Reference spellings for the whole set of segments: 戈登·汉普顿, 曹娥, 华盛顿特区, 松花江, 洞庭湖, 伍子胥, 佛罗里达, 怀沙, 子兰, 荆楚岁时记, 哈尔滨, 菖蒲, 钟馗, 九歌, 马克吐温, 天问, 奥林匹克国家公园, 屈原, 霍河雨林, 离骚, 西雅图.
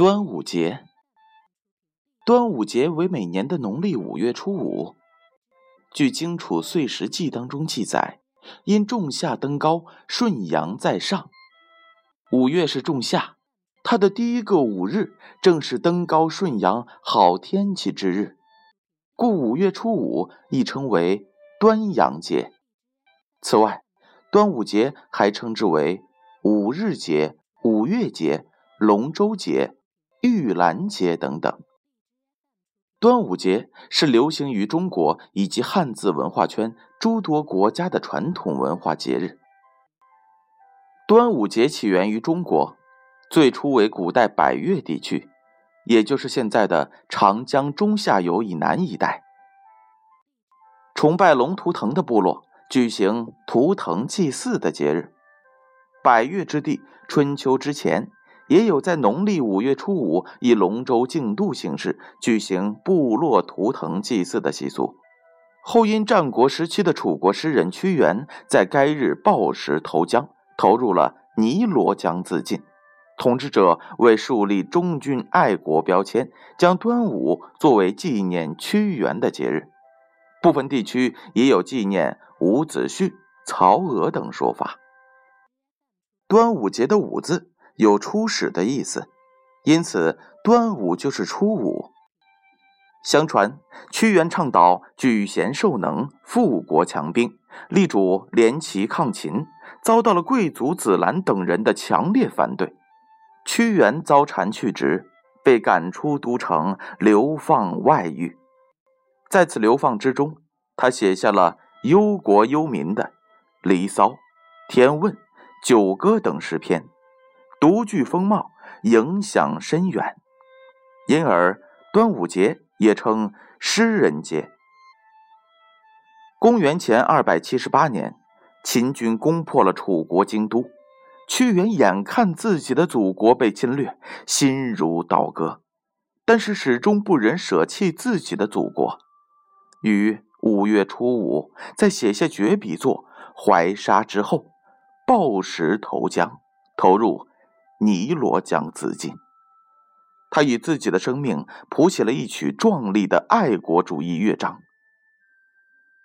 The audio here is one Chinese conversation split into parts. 端午节。端午节为每年的农历5月初5。据荆楚岁时记当中记载，因仲夏登高，顺阳在上。5月是仲夏，它的第一个午日正是登高顺阳好天气之日，故5月初5亦称为端阳节。此外，端午节还称之为五日节、五月节、龙舟节、玉兰节等等。端午节是流行于中国以及汉字文化圈诸多国家的传统文化节日。端午节起源于中国，最初为古代百越地区，也就是现在的长江中下游以南一带。崇拜龙图腾的部落举行图腾祭祀的节日。百越之地春秋之前也有在农历5月初5以龙舟竞渡形式举行部落图腾祭祀的习俗，后因战国时期的楚国诗人屈原在该日抱石投江，投入了尼罗江自尽。统治者为树立忠君爱国标签，将端午作为纪念屈原的节日。部分地区也有纪念伍子胥、曹娥等说法。端午节的午字有初始的意思，因此端午就是初午。相传屈原倡导举贤授能、富国强兵，力主联齐抗秦，遭到了贵族子兰等人的强烈反对。屈原遭谗去职，被赶出都城，流放外域。在此流放之中，他写下了忧国忧民的《离骚》、《天问》、《九歌》等诗篇，独具风貌，影响深远，因而端午节也称诗人节。公元前278年，秦军攻破了楚国京都，屈原眼看自己的祖国被侵略，心如刀割，但是始终不忍舍弃自己的祖国，于5月初5在写下绝笔作《怀沙》之后，抱石投江，投入尼罗江自尽。他以自己的生命谱写了一曲壮丽的爱国主义乐章。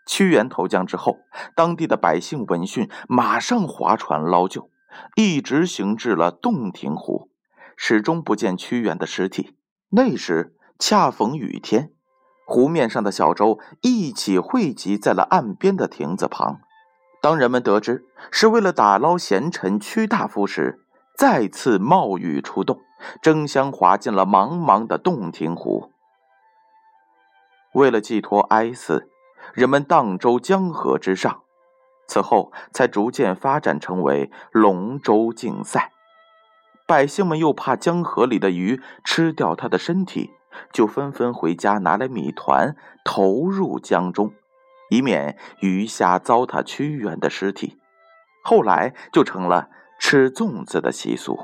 屈原投江之后，当地的百姓闻讯马上划船捞救，一直行至了洞庭湖，始终不见屈原的尸体。那时恰逢雨天，湖面上的小舟一起汇集在了岸边的亭子旁。当人们得知是为了打捞贤臣屈大夫时，再次冒雨出动，争相划进了茫茫的洞庭湖。为了寄托哀思，人们荡舟江河之上，此后才逐渐发展成为龙舟竞赛。百姓们又怕江河里的鱼吃掉他的身体，就纷纷回家拿来米团投入江中，以免鱼虾糟蹋屈原的尸体。后来就成了吃粽子的习俗。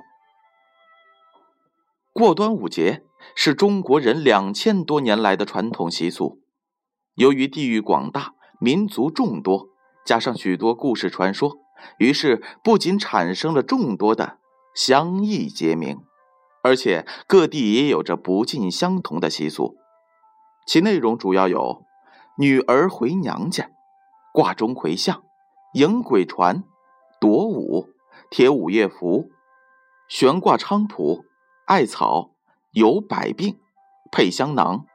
过端午节是中国人2000多年来的传统习俗。由于地域广大，民族众多，加上许多故事传说，于是不仅产生了众多的相异节名，而且各地也有着不尽相同的习俗。其内容主要有女儿回娘家、挂钟馗像、迎鬼船、躲舞、贴五叶符、悬挂菖蒲、艾草、游百病、配香囊、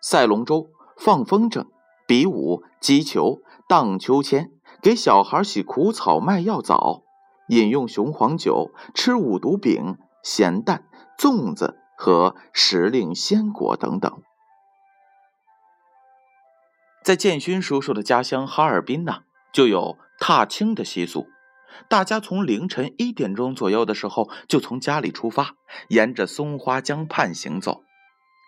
赛龙舟、放风筝、比武、击球、荡秋千、给小孩洗苦草卖药枣、饮用雄黄酒、吃五毒饼、咸蛋、粽子和时令鲜果等等。在建勋叔叔的家乡哈尔滨呢，就有踏青的习俗。大家从凌晨1点钟左右的时候就从家里出发，沿着松花江畔行走。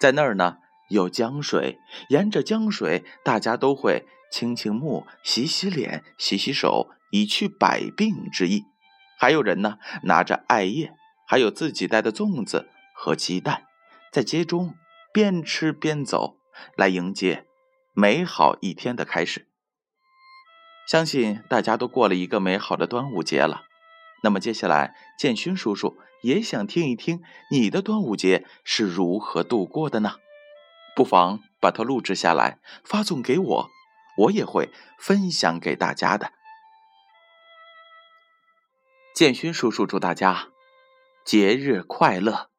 在那儿呢有江水，沿着江水大家都会清清目、洗洗脸、洗洗手，以去百病之意。还有人呢拿着艾叶，还有自己带的粽子和鸡蛋，在街中边吃边走，来迎接美好一天的开始。相信大家都过了一个美好的端午节了。那么接下来建勋叔叔也想听一听你的端午节是如何度过的呢？不妨把它录制下来，发送给我，我也会分享给大家的。建勋叔叔祝大家节日快乐。